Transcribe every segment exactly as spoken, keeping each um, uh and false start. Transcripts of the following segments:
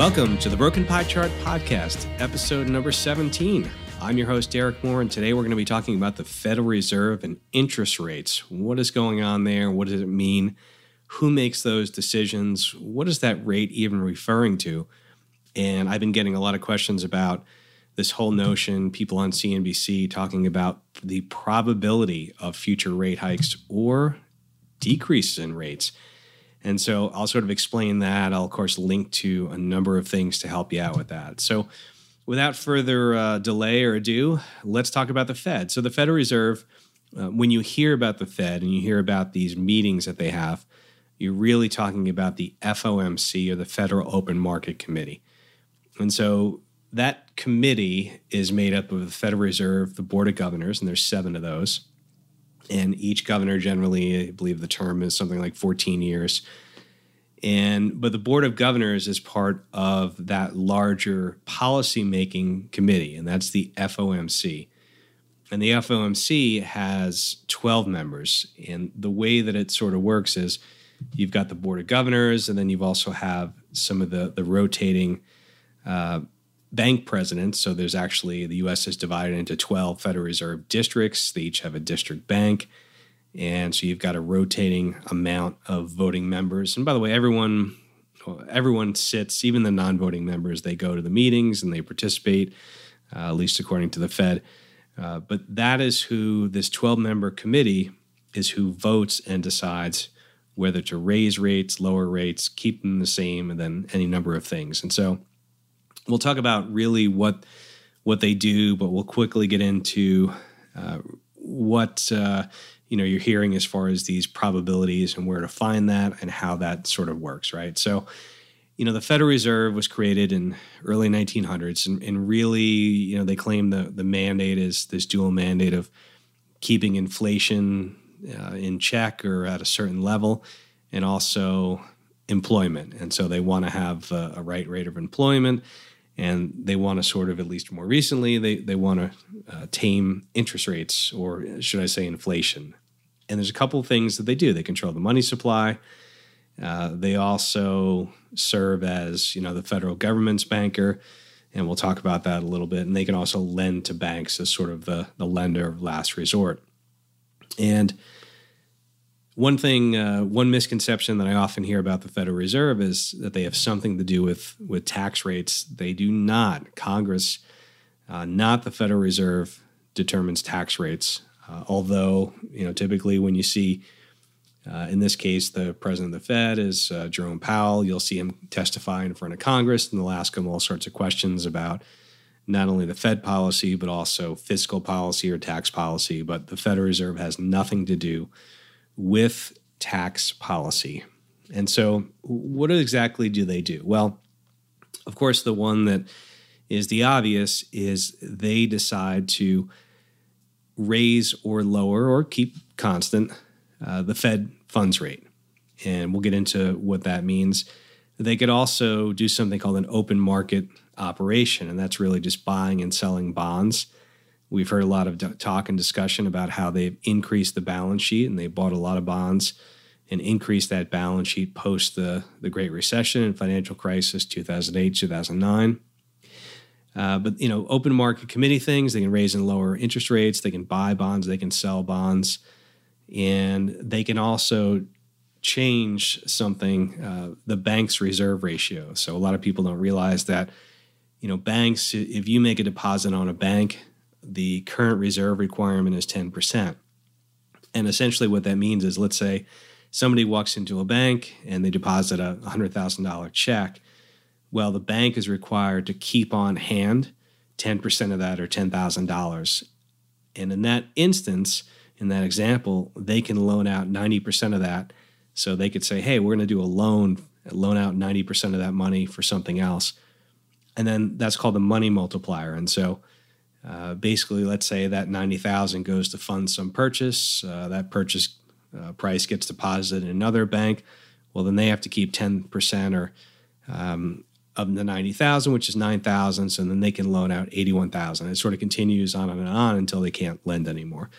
Welcome to the Broken Pie Chart Podcast, episode number seventeen. I'm your host, Derek Moore, and today we're going to be talking about the Federal Reserve and interest rates. What is going on there? What does it mean? Who makes those decisions? What is that rate even referring to? And I've been getting a lot of questions about this whole notion, people on C N B C talking about the probability of future rate hikes or decreases in rates. And so I'll sort of explain that. I'll, of course, link to a number of things to help you out with that. So without further uh, delay or ado, let's talk about the Fed. So the Federal Reserve, uh, when you hear about the Fed and you hear about these meetings that they have, you're really talking about the F O M C, or the Federal Open Market Committee. And so that committee is made up of the Federal Reserve, the Board of Governors, and there's seven of those. And each governor generally, I believe the term is something like fourteen years. And but the Board of Governors is part of that larger policymaking committee, and that's the F O M C. And the F O M C has twelve members. And the way that it sort of works is you've got the Board of Governors, and then you've also have some of the, the rotating uh bank presidents. So there's actually, the U S is divided into twelve Federal Reserve districts. They each have a district bank. And so you've got a rotating amount of voting members. And by the way, everyone, everyone sits, even the non-voting members, they go to the meetings and they participate, uh, at least according to the Fed. Uh, but that is who this twelve-member committee is, who votes and decides whether to raise rates, lower rates, keep them the same, and then any number of things. And so we'll talk about really what what they do, but we'll quickly get into uh, what uh, you know you're hearing as far as these probabilities and where to find that and how that sort of works, right? So, you know, the Federal Reserve was created in early nineteen hundreds, and, and really, you know, they claim the the mandate is this dual mandate of keeping inflation uh, in check or at a certain level, and also employment. And so they want to have a, a right rate of employment. And they want to sort of, at least more recently, they, they want to uh, tame interest rates, or should I say inflation. And there's a couple of things that they do. They control the money supply. Uh, they also serve as, you know, the federal government's banker. And we'll talk about that a little bit. And they can also lend to banks as sort of the, the lender of last resort. And one thing, uh, one misconception that I often hear about the Federal Reserve is that they have something to do with, with tax rates. They do not. Congress, uh, not the Federal Reserve, determines tax rates. Uh, although, you know, typically when you see, uh, in this case, the president of the Fed is uh, Jerome Powell, you'll see him testify in front of Congress, and they'll ask him all sorts of questions about not only the Fed policy, but also fiscal policy or tax policy. But the Federal Reserve has nothing to do with tax policy. And so what exactly do they do? Well, of course, the one that is the obvious is they decide to raise or lower or keep constant uh, the Fed funds rate. And we'll get into what that means. They could also do something called an open market operation, and that's really just buying and selling bonds. We've heard a lot of talk and discussion about how they've increased the balance sheet, and they bought a lot of bonds and increased that balance sheet post the, the Great Recession and financial crisis, two thousand eight, two thousand nine. Uh, but, you know, open market committee things, they can raise and lower interest rates, they can buy bonds, they can sell bonds, and they can also change something, uh, the bank's reserve ratio. So a lot of people don't realize that, you know, banks, if you make a deposit on a bank, the current reserve requirement is ten percent. And essentially what that means is, let's say somebody walks into a bank and they deposit a one hundred thousand dollars check. Well, the bank is required to keep on hand ten percent of that, or ten thousand dollars. And in that instance, in that example, they can loan out ninety percent of that. So they could say, hey, we're going to do a loan, loan out ninety percent of that money for something else. And then that's called the money multiplier. And so Uh, basically, let's say that ninety thousand dollars goes to fund some purchase. Uh, that purchase uh, price gets deposited in another bank. Well, then they have to keep ten percent or um, of the ninety thousand dollars, which is nine thousand dollars. So then they can loan out eighty-one thousand dollars. It sort of continues on and on until they can't lend anymore.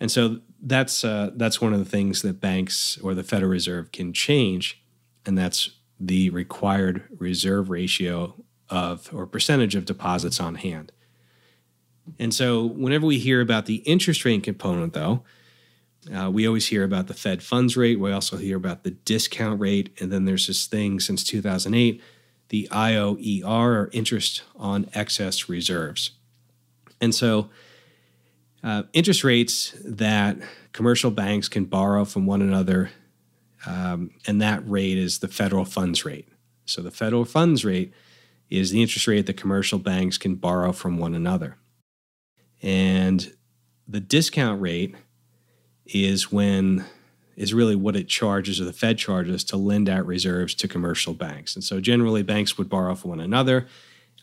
And so that's uh, that's one of the things that banks or the Federal Reserve can change, and that's the required reserve ratio of or percentage of deposits on hand. And so whenever we hear about the interest rate component, though, uh, we always hear about the Fed funds rate. We also hear about the discount rate. And then there's this thing since two thousand eight, the I O E R, or Interest on Excess Reserves. And so uh, interest rates that commercial banks can borrow from one another, um, and that rate is the federal funds rate. So the federal funds rate is the interest rate that commercial banks can borrow from one another. And the discount rate is when is really what it charges, or the Fed charges, to lend out reserves to commercial banks. And so generally banks would borrow from one another,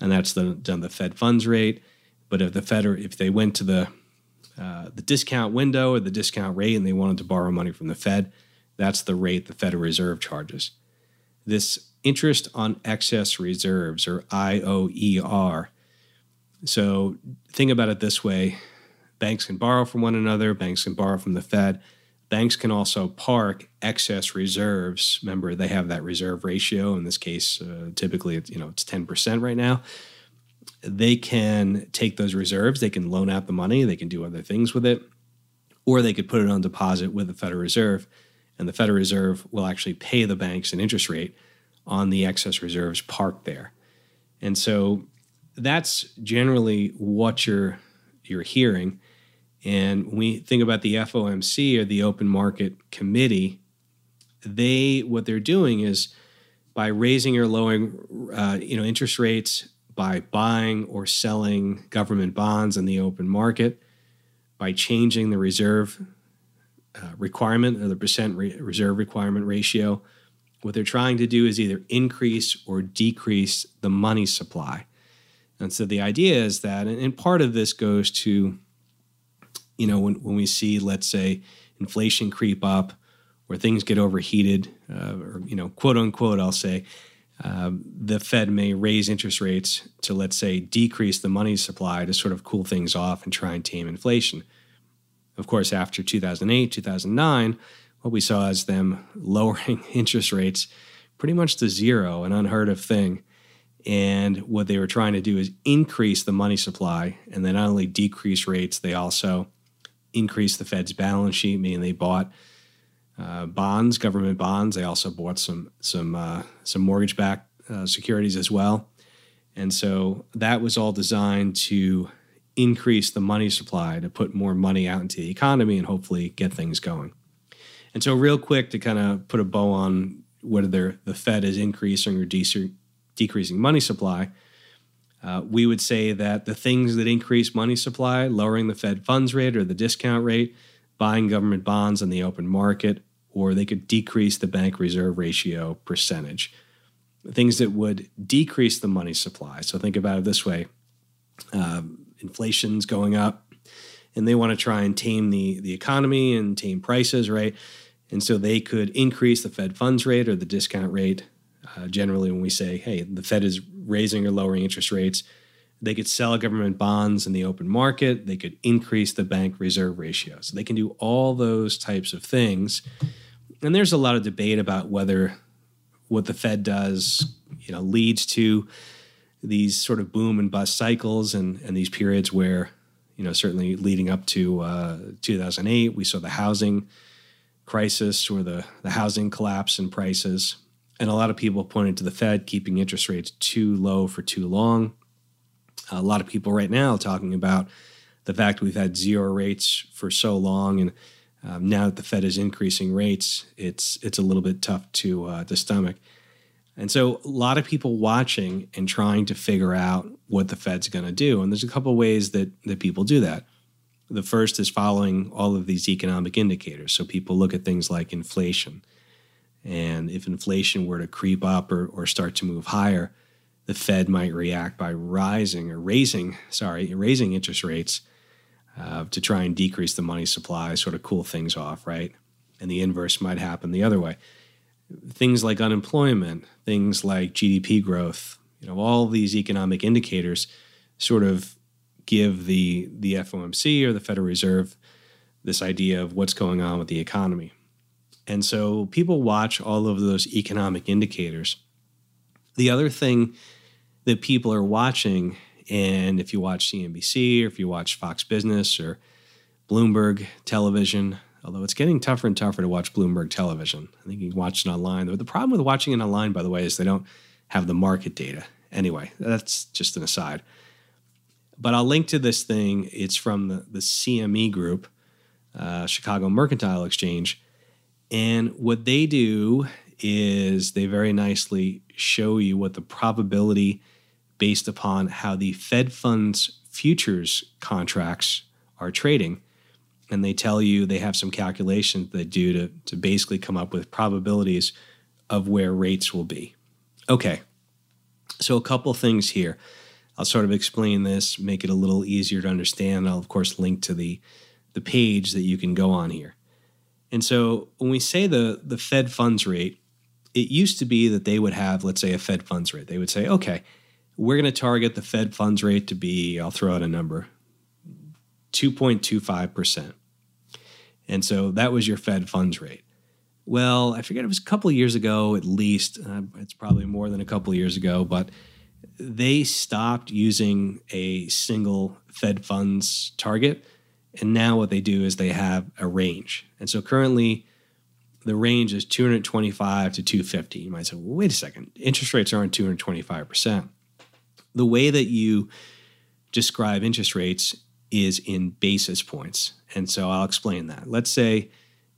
and that's the, done the Fed funds rate. But if the Fed, or if they went to the uh, the discount window or the discount rate and they wanted to borrow money from the Fed, that's the rate the Federal Reserve charges. This interest on excess reserves, or I O E R. So think about it this way. Banks can borrow from one another. Banks can borrow from the Fed. Banks can also park excess reserves. Remember, they have that reserve ratio. In this case, uh, typically, it's, you know, it's ten percent right now. They can take those reserves. They can loan out the money. They can do other things with it. Or they could put it on deposit with the Federal Reserve. And the Federal Reserve will actually pay the banks an interest rate on the excess reserves parked there. And so that's generally what you're you're hearing. And when we think about the F O M C, or the Open Market Committee, they what they're doing is by raising or lowering uh, you know interest rates, by buying or selling government bonds in the open market, by changing the reserve uh, requirement, or the percent re- reserve requirement ratio. What they're trying to do is either increase or decrease the money supply. And so the idea is that, and part of this goes to, you know, when, when we see, let's say, inflation creep up or things get overheated, uh, or, you know, quote unquote, I'll say, um, the Fed may raise interest rates to, let's say, decrease the money supply to sort of cool things off and try and tame inflation. Of course, after two thousand eight, two thousand nine, what we saw is them lowering interest rates pretty much to zero, an unheard of thing. And what they were trying to do is increase the money supply, and they not only decrease rates, they also increase the Fed's balance sheet, meaning they bought uh, bonds, government bonds. They also bought some some uh, some mortgage-backed uh, securities as well. And so that was all designed to increase the money supply, to put more money out into the economy and hopefully get things going. And so real quick, to kind of put a bow on whether the Fed is increasing or decreasing, decreasing money supply, uh, we would say that the things that increase money supply, lowering the Fed funds rate or the discount rate, buying government bonds in the open market, or they could decrease the bank reserve ratio percentage. Things that would decrease the money supply. So think about it this way. Um, inflation's going up, and they want to try and tame the, the economy and tame prices, right? And so they could increase the Fed funds rate or the discount rate. Uh, generally, when we say, hey, the Fed is raising or lowering interest rates, they could sell government bonds in the open market. They could increase the bank reserve ratio. So they can do all those types of things. And there's a lot of debate about whether what the Fed does, you know, leads to these sort of boom and bust cycles and, and these periods where, you know, certainly leading up to uh, two thousand eight, we saw the housing crisis, or the, the housing collapse in prices. And a lot of people pointed to the Fed keeping interest rates too low for too long. A lot of people right now talking about the fact we've had zero rates for so long, and um, now that the Fed is increasing rates, it's it's a little bit tough to uh, to stomach. And so a lot of people watching and trying to figure out what the Fed's going to do. And there's a couple of ways that that people do that. The first is following all of these economic indicators. So people look at things like inflation. And if inflation were to creep up or, or start to move higher, the Fed might react by rising or raising, sorry, raising interest rates uh, to try and decrease the money supply, sort of cool things off, right? And the inverse might happen the other way. Things like unemployment, things like G D P growth, you know, all these economic indicators sort of give the, the F O M C or the Federal Reserve this idea of what's going on with the economy. And so people watch all of those economic indicators The other thing that people are watching, and if you watch C N B C or if you watch Fox Business or Bloomberg Television, although it's getting tougher and tougher to watch Bloomberg Television. I think you can watch it online. The problem with watching it online, by the way, is they don't have the market data. Anyway, that's just an aside. But I'll link to this thing. It's from the, the C M E group, uh, Chicago Mercantile Exchange. And what they do is they very nicely show you what the probability based upon how the Fed funds futures contracts are trading. And they tell you they have some calculations they do to, to basically come up with probabilities of where rates will be. Okay, so a couple things here. I'll sort of explain this, make it a little easier to understand. I'll, of course, link to the, the page that you can go on here. And so when we say the, the Fed funds rate, it used to be that they would have, let's say, a Fed funds rate. They would say, okay, we're going to target the Fed funds rate to be, I'll throw out a number, two point two five percent. And so that was your Fed funds rate. Well, I forget, it was a couple of years ago at least. Uh, it's probably more than a couple of years ago, but they stopped using a single Fed funds target. And now what they do is they have a range. And so currently the range is two twenty-five to two fifty. You might say, well, wait a second, interest rates aren't two twenty-five percent. The way that you describe interest rates is in basis points. And so I'll explain that. Let's say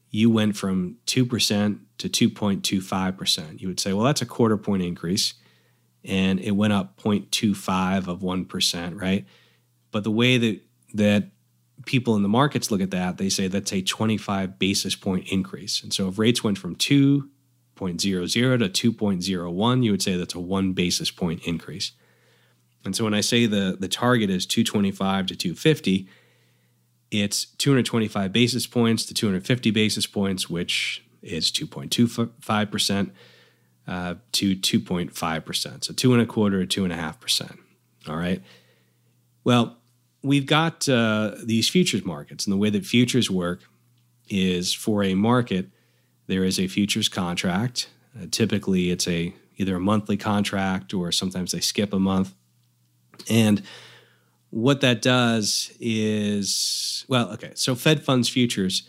you went from two percent to two point two five percent. You would say, well, that's a quarter point increase. And it went up zero point two five of one percent, right? But the way that that people in the markets look at that, they say that's a twenty-five basis point increase. And so if rates went from two point zero zero to two point zero one, you would say that's a one basis point increase. And so when I say the, the target is two twenty-five to two fifty, it's two twenty-five basis points to two fifty basis points, which is two point two five percent uh, to two point five percent. So two and a quarter or two and a half percent. All right. Well, we've got uh, these futures markets, and the way that futures work is for a market, there is a futures contract. Uh, typically, it's a either a monthly contract or sometimes they skip a month. And what that does is, well, okay, so Fed funds futures,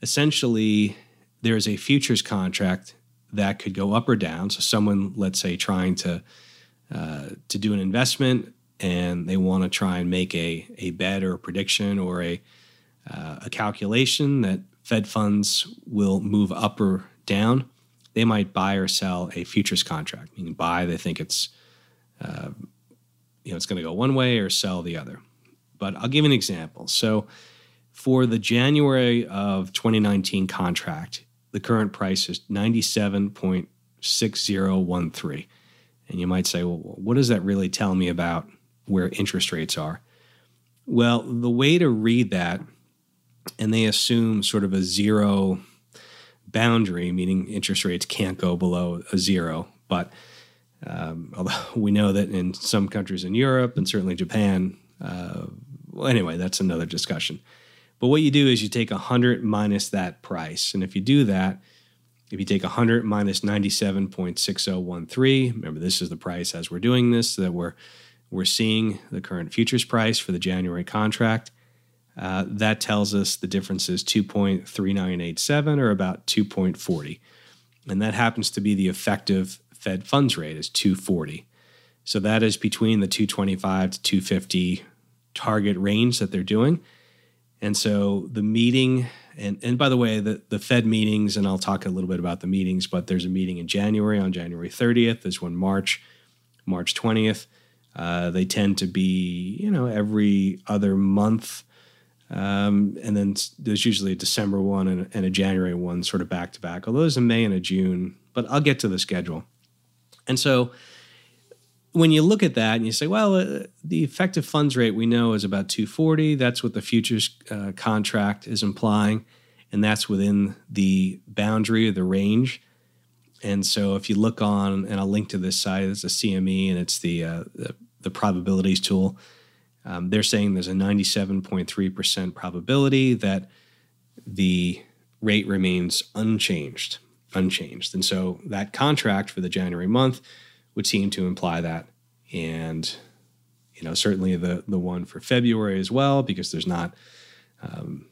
essentially there is a futures contract that could go up or down. So someone, let's say, trying to uh, to do an investment and they want to try and make a, a bet or a prediction or a, uh, a calculation that Fed funds will move up or down, they might buy or sell a futures contract. You can buy, they think it's... Uh, you know, it's going to go one way or sell the other. But I'll give an example. So for the January of twenty nineteen contract, the current price is ninety-seven point six zero one three. And you might say, well, what does that really tell me about where interest rates are? Well, the way to read that, and they assume sort of a zero boundary, meaning interest rates can't go below a zero, but Um, although we know that in some countries in Europe and certainly Japan, uh, well, anyway, that's another discussion. But what you do is you take one hundred minus that price. And if you do that, if you take one hundred minus ninety-seven point six zero one three, remember this is the price as we're doing this, so that we're, we're seeing the current futures price for the January contract, uh, that tells us the difference is two point three nine eight seven or about two point four zero. And that happens to be the effective Fed funds rate is two forty. So that is between the two twenty-five to two fifty target range that they're doing. And so the meeting, and, and by the way, the, the Fed meetings, and I'll talk a little bit about the meetings, but there's a meeting in January, on January thirtieth. There's one March, March twentieth. Uh, they tend to be, you know, every other month. Um, and then there's usually a December one and, and a January one sort of back to back, although there's a May and a June, but I'll get to the schedule. And so when you look at that and you say, well, uh, the effective funds rate we know is about two forty. That's what the futures uh, contract is implying. And that's within the boundary of the range. And so if you look on, and I'll link to this site, it's a C M E and it's the, uh, the, the probabilities tool. Um, they're saying there's a ninety-seven point three percent probability that the rate remains unchanged. unchanged. And so that contract for the January month would seem to imply that. And, you know, certainly the the one for February as well, because there's not, um,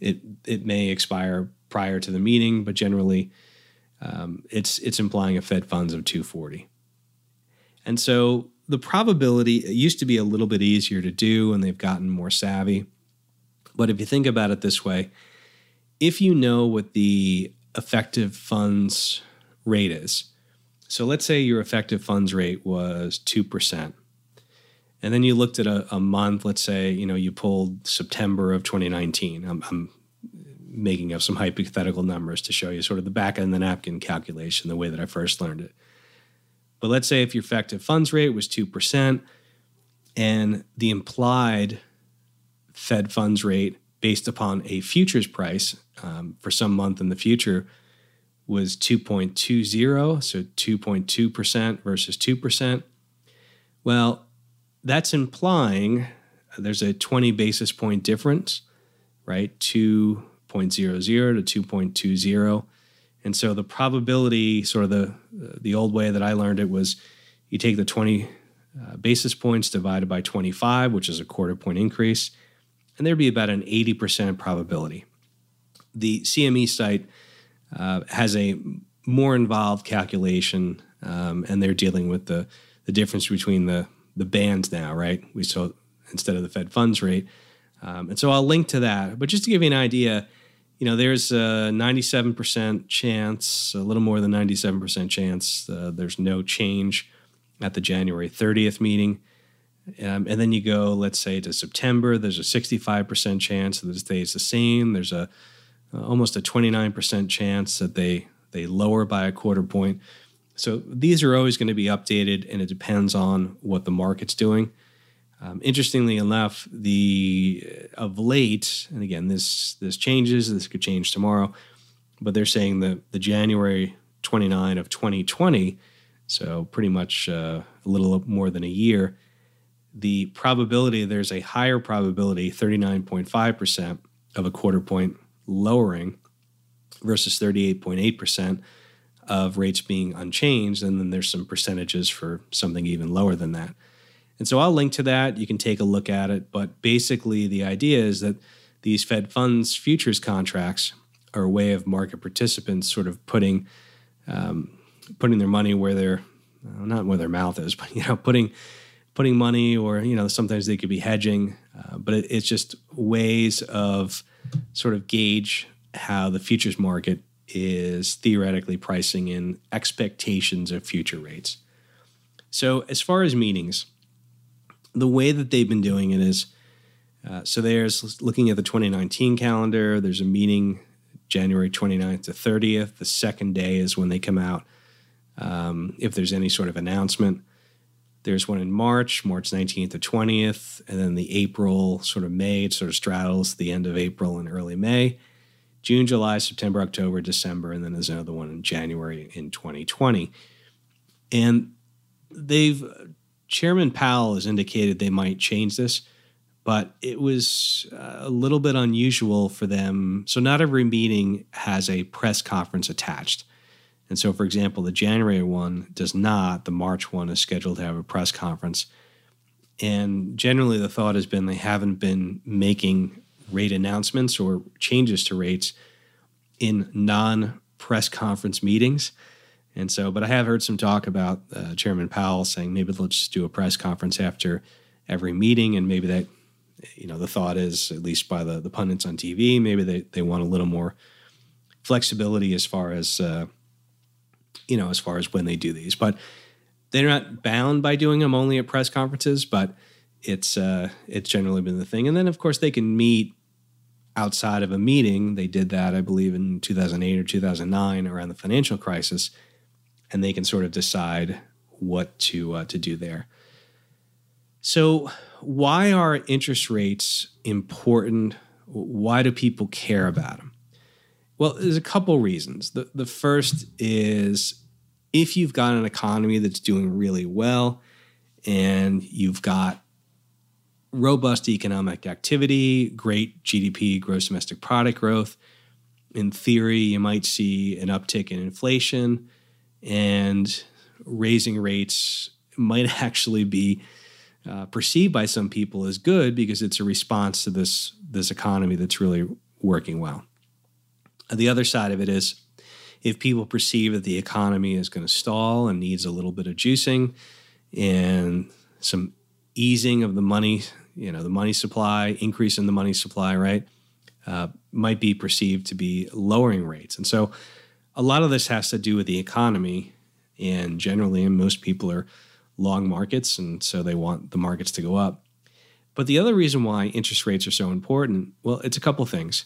it it may expire prior to the meeting, but generally um, it's it's implying a Fed funds of two forty. And so the probability, it used to be a little bit easier to do, and they've gotten more savvy. But if you think about it this way, if you know what the effective funds rate is, so let's say your effective funds rate was two percent. And then you looked at a, a month, let's say, you know, you pulled September of twenty nineteen. I'm, I'm making up some hypothetical numbers to show you sort of the back of the napkin calculation, the way that I first learned it. But let's say if your effective funds rate was two percent and the implied Fed funds rate based upon a futures price um, for some month in the future was two point two zero, so two point two percent versus two percent. Well, that's implying there's a twenty basis point difference, right? two point zero zero to two point two zero. And so the probability, sort of the the old way that I learned it was you take the twenty uh, basis points divided by twenty-five, which is a quarter point increase, and there'd be about an eighty percent probability. The C M E site uh, has a more involved calculation, um, and they're dealing with the, the difference between the the bands now, right? We saw instead of the Fed funds rate. Um, and so I'll link to that. But just to give you an idea, you know, there's a ninety-seven percent chance, a little more than ninety-seven percent chance uh, there's no change at the January thirtieth meeting. Um, and then you go, let's say, to September, there's a sixty-five percent chance that it stays the same. There's a uh, almost a twenty-nine percent chance that they they lower by a quarter point. So these are always going to be updated, and it depends on what the market's doing. Um, interestingly enough, the of late, and again, this this changes, this could change tomorrow, but they're saying that the January twenty-ninth of twenty twenty, so pretty much uh, a little more than a year, the probability, there's a higher probability, thirty-nine point five percent of a quarter point lowering versus thirty-eight point eight percent of rates being unchanged, and then there's some percentages for something even lower than that. And so I'll link to that. You can take a look at it. But basically the idea is that these Fed funds futures contracts are a way of market participants sort of putting um, putting their money where their, not where their mouth is, but, you know, putting putting money, or, you know, sometimes they could be hedging. Uh, but it, it's just ways of sort of gauge how the futures market is theoretically pricing in expectations of future rates. So as far as meetings, the way that they've been doing it is, uh, so there's looking at the twenty nineteen calendar, there's a meeting January twenty-ninth to thirtieth. The second day is when they come out, um, if there's any sort of announcement. There's one in March, March nineteenth to twentieth, and then the April, sort of May, it sort of straddles the end of April and early May, June, July, September, October, December, and then there's another one in January in twenty twenty. And they've... Chairman Powell has indicated they might change this, but it was a little bit unusual for them. So not every meeting has a press conference attached. And so, for example, the January one does not. The March one is scheduled to have a press conference. And generally the thought has been they haven't been making rate announcements or changes to rates in non-press conference meetings. And so, but I have heard some talk about uh, Chairman Powell saying maybe they'll just do a press conference after every meeting, and maybe that, you know, the thought is, at least by the, the pundits on T V, maybe they, they want a little more flexibility as far as, uh, you know, as far as when they do these. But they're not bound by doing them only at press conferences, but it's uh, it's generally been the thing. And then, of course, they can meet outside of a meeting. They did that, I believe, in two thousand eight or two thousand nine around the financial crisis. And they can sort of decide what to uh, to do there. So why are interest rates important? Why do people care about them? Well, there's a couple reasons. The, the first is if you've got an economy that's doing really well and you've got robust economic activity, great G D P, gross domestic product growth, in theory, you might see an uptick in inflation, and raising rates might actually be uh, perceived by some people as good because it's a response to this, this economy that's really working well. The other side of it is if people perceive that the economy is going to stall and needs a little bit of juicing and some easing of the money, you know, the money supply, increase in the money supply, right, uh, might be perceived to be lowering rates. And so a lot of this has to do with the economy, and generally, and most people are long markets, and so they want the markets to go up. But the other reason why interest rates are so important, well, it's a couple things.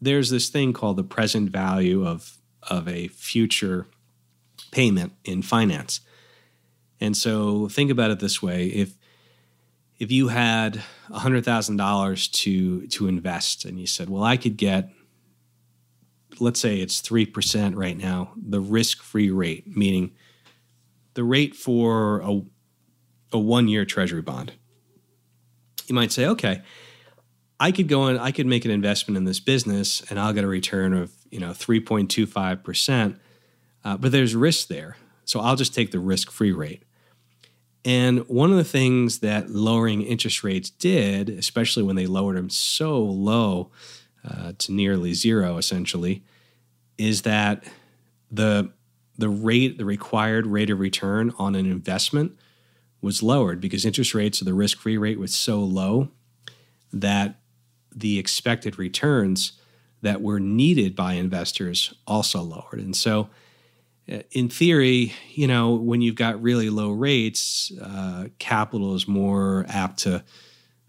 There's this thing called the present value of, of a future payment in finance. And so think about it this way. If if you had one hundred thousand dollars to to invest and you said, well, I could get, let's say it's three percent right now, the risk-free rate, meaning the rate for a, a one-year treasury bond. You might say, okay, I could go and I could make an investment in this business and I'll get a return of, you know, three point two five percent, uh, but there's risk there. So I'll just take the risk-free rate. And one of the things that lowering interest rates did, especially when they lowered them so low uh, to nearly zero, essentially, is that the the rate, the required rate of return on an investment was lowered because interest rates or the risk-free rate was so low that the expected returns that were needed by investors also lowered. And so in theory, you know, when you've got really low rates, uh, capital is more apt to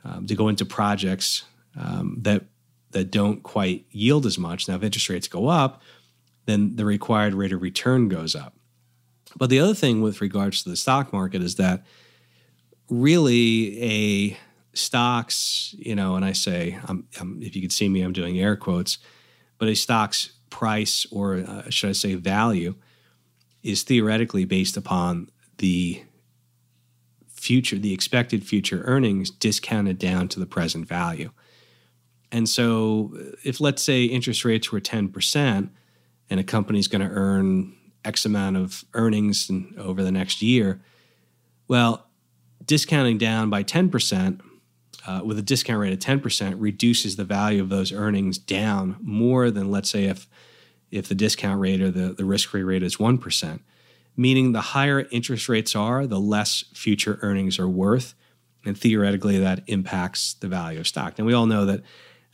um, to go into projects um, that that don't quite yield as much. Now, if interest rates go up, then the required rate of return goes up. But the other thing with regards to the stock market is that really a stocks, you know, and I say, I'm, I'm, if you could see me, I'm doing air quotes, but a stock's price, or uh, should I say value, is theoretically based upon the future, the expected future earnings discounted down to the present value. And so if, let's say, interest rates were ten percent and a company's going to earn X amount of earnings in, over the next year, well, discounting down by ten percent uh, with a discount rate of ten percent reduces the value of those earnings down more than, let's say, if if the discount rate or the, the risk-free rate is one percent, meaning the higher interest rates are, the less future earnings are worth, and theoretically that impacts the value of stock. And we all know that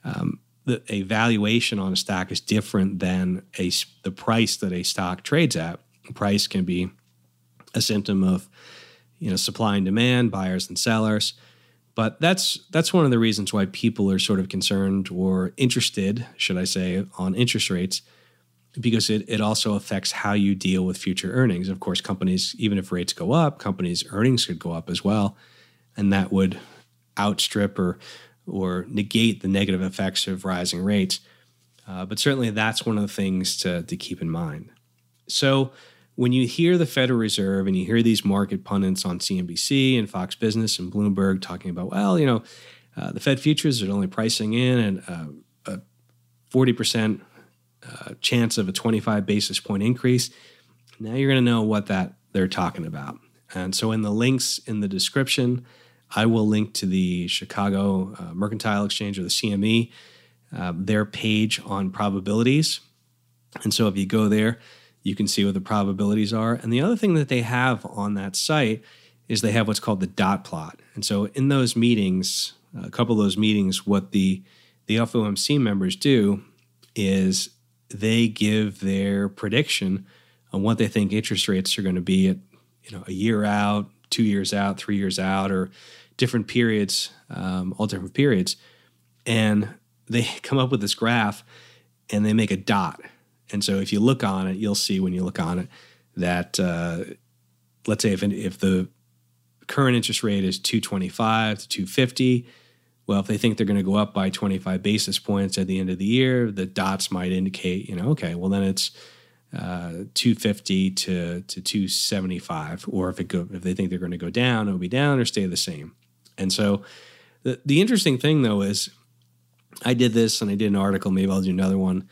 um, the, a valuation on a stock is different than a, the price that a stock trades at. Price can be a symptom of, you know, supply and demand, buyers and sellers. But that's that's one of the reasons why people are sort of concerned or interested, should I say, on interest rates, because it, it also affects how you deal with future earnings. Of course, companies, even if rates go up, companies' earnings could go up as well, and that would outstrip or or negate the negative effects of rising rates. Uh, but certainly that's one of the things to, to keep in mind. So when you hear the Federal Reserve and you hear these market pundits on C N B C and Fox Business and Bloomberg talking about, well, you know, uh, the Fed futures are only pricing in and uh, a forty percent Uh, chance of a twenty-five basis point increase. Now you're going to know what that they're talking about. And so in the links in the description, I will link to the Chicago uh, Mercantile Exchange, or the C M E, uh, their page on probabilities. And so if you go there, you can see what the probabilities are. And the other thing that they have on that site is they have what's called the dot plot. And so in those meetings, a couple of those meetings, what the, the F O M C members do is they give their prediction on what they think interest rates are going to be at, you know, a year out, two years out, three years out, or different periods, um, all different periods. And they come up with this graph and they make a dot. And so if you look on it, you'll see when you look on it that, uh, let's say if, if the current interest rate is two twenty-five to two fifty, well, if they think they're going to go up by twenty-five basis points at the end of the year, the dots might indicate, you know, okay, well then it's uh, two fifty to two seventy-five. Or if it go, if they think they're going to go down, it'll be down or stay the same. And so the, the interesting thing though is I did this and I did an article, maybe I'll do another one,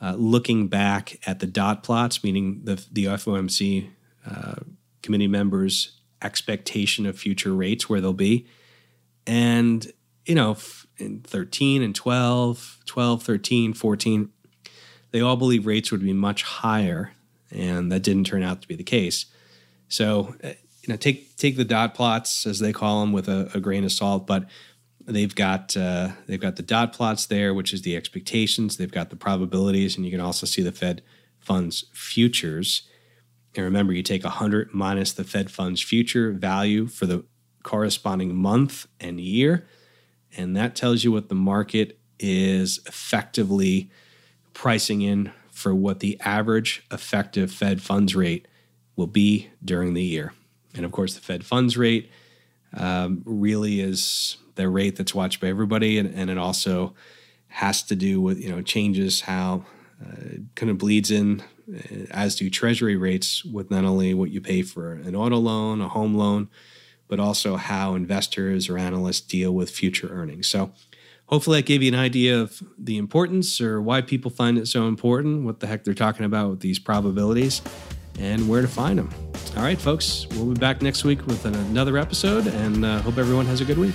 uh, looking back at the dot plots, meaning the, the F O M C uh, committee members' expectation of future rates, where they'll be. And, you know, in thirteen and twelve, twelve, thirteen, fourteen, they all believe rates would be much higher, and that didn't turn out to be the case. So, you know, take take the dot plots, as they call them, with a, a grain of salt, but they've got uh, they've got the dot plots there, which is the expectations. They've got the probabilities, and you can also see the Fed funds futures. And remember, you take one hundred minus the Fed funds future value for the corresponding month and year, and that tells you what the market is effectively pricing in for what the average effective Fed funds rate will be during the year. And of course, the Fed funds rate um, really is the rate that's watched by everybody, and, and it also has to do with, you know, changes how uh, it kind of bleeds in, as do Treasury rates, with not only what you pay for an auto loan, a home loan, but also how investors or analysts deal with future earnings. So hopefully that gave you an idea of the importance, or why people find it so important, what the heck they're talking about with these probabilities, and where to find them. All right, folks, we'll be back next week with another episode, and uh, hope everyone has a good week.